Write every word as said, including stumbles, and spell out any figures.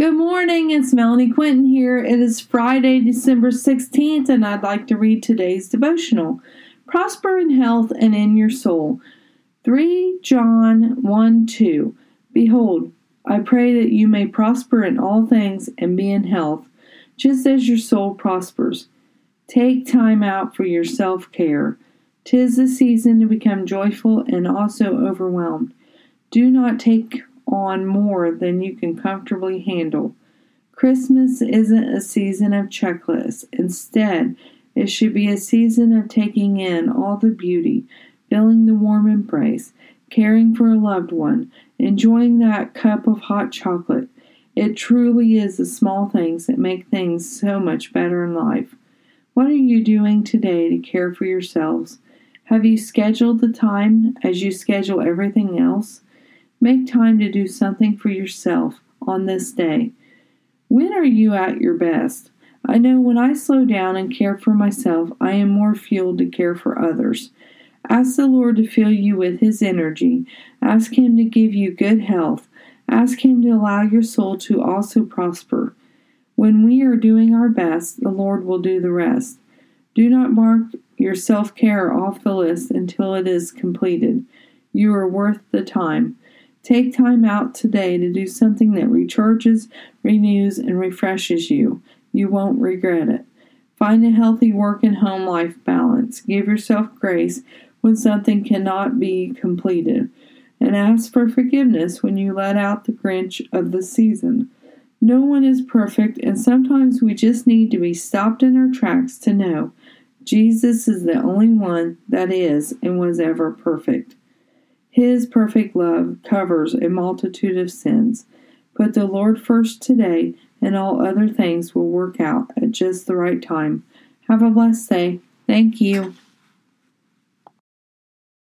Good morning, it's Melanie Quinton here. It is Friday, December sixteenth, and I'd like to read today's devotional, Prosper in Health and in Your Soul, three John one two. Behold, I pray that you may prosper in all things and be in health, just as your soul prospers. Take time out for your self-care. 'Tis the season to become joyful and also overwhelmed. Do not take on more than you can comfortably handle. Christmas isn't a season of checklists. Instead, it should be a season of taking in all the beauty, feeling the warm embrace, caring for a loved one, enjoying that cup of hot chocolate. It truly is the small things that make things so much better in life. What are you doing today to care for yourselves? Have you scheduled the time as you schedule everything else? Make time to do something for yourself on this day. When are you at your best? I know when I slow down and care for myself, I am more fueled to care for others. Ask the Lord to fill you with His energy. Ask Him to give you good health. Ask Him to allow your soul to also prosper. When we are doing our best, the Lord will do the rest. Do not mark your self-care off the list until it is completed. You are worth the time. Take time out today to do something that recharges, renews, and refreshes you. You won't regret it. Find a healthy work and home life balance. Give yourself grace when something cannot be completed. And ask for forgiveness when you let out the Grinch of the season. No one is perfect, and sometimes we just need to be stopped in our tracks to know Jesus is the only one that is and was ever perfect. His perfect love covers a multitude of sins. Put the Lord first today, and all other things will work out at just the right time. Have a blessed day. Thank you.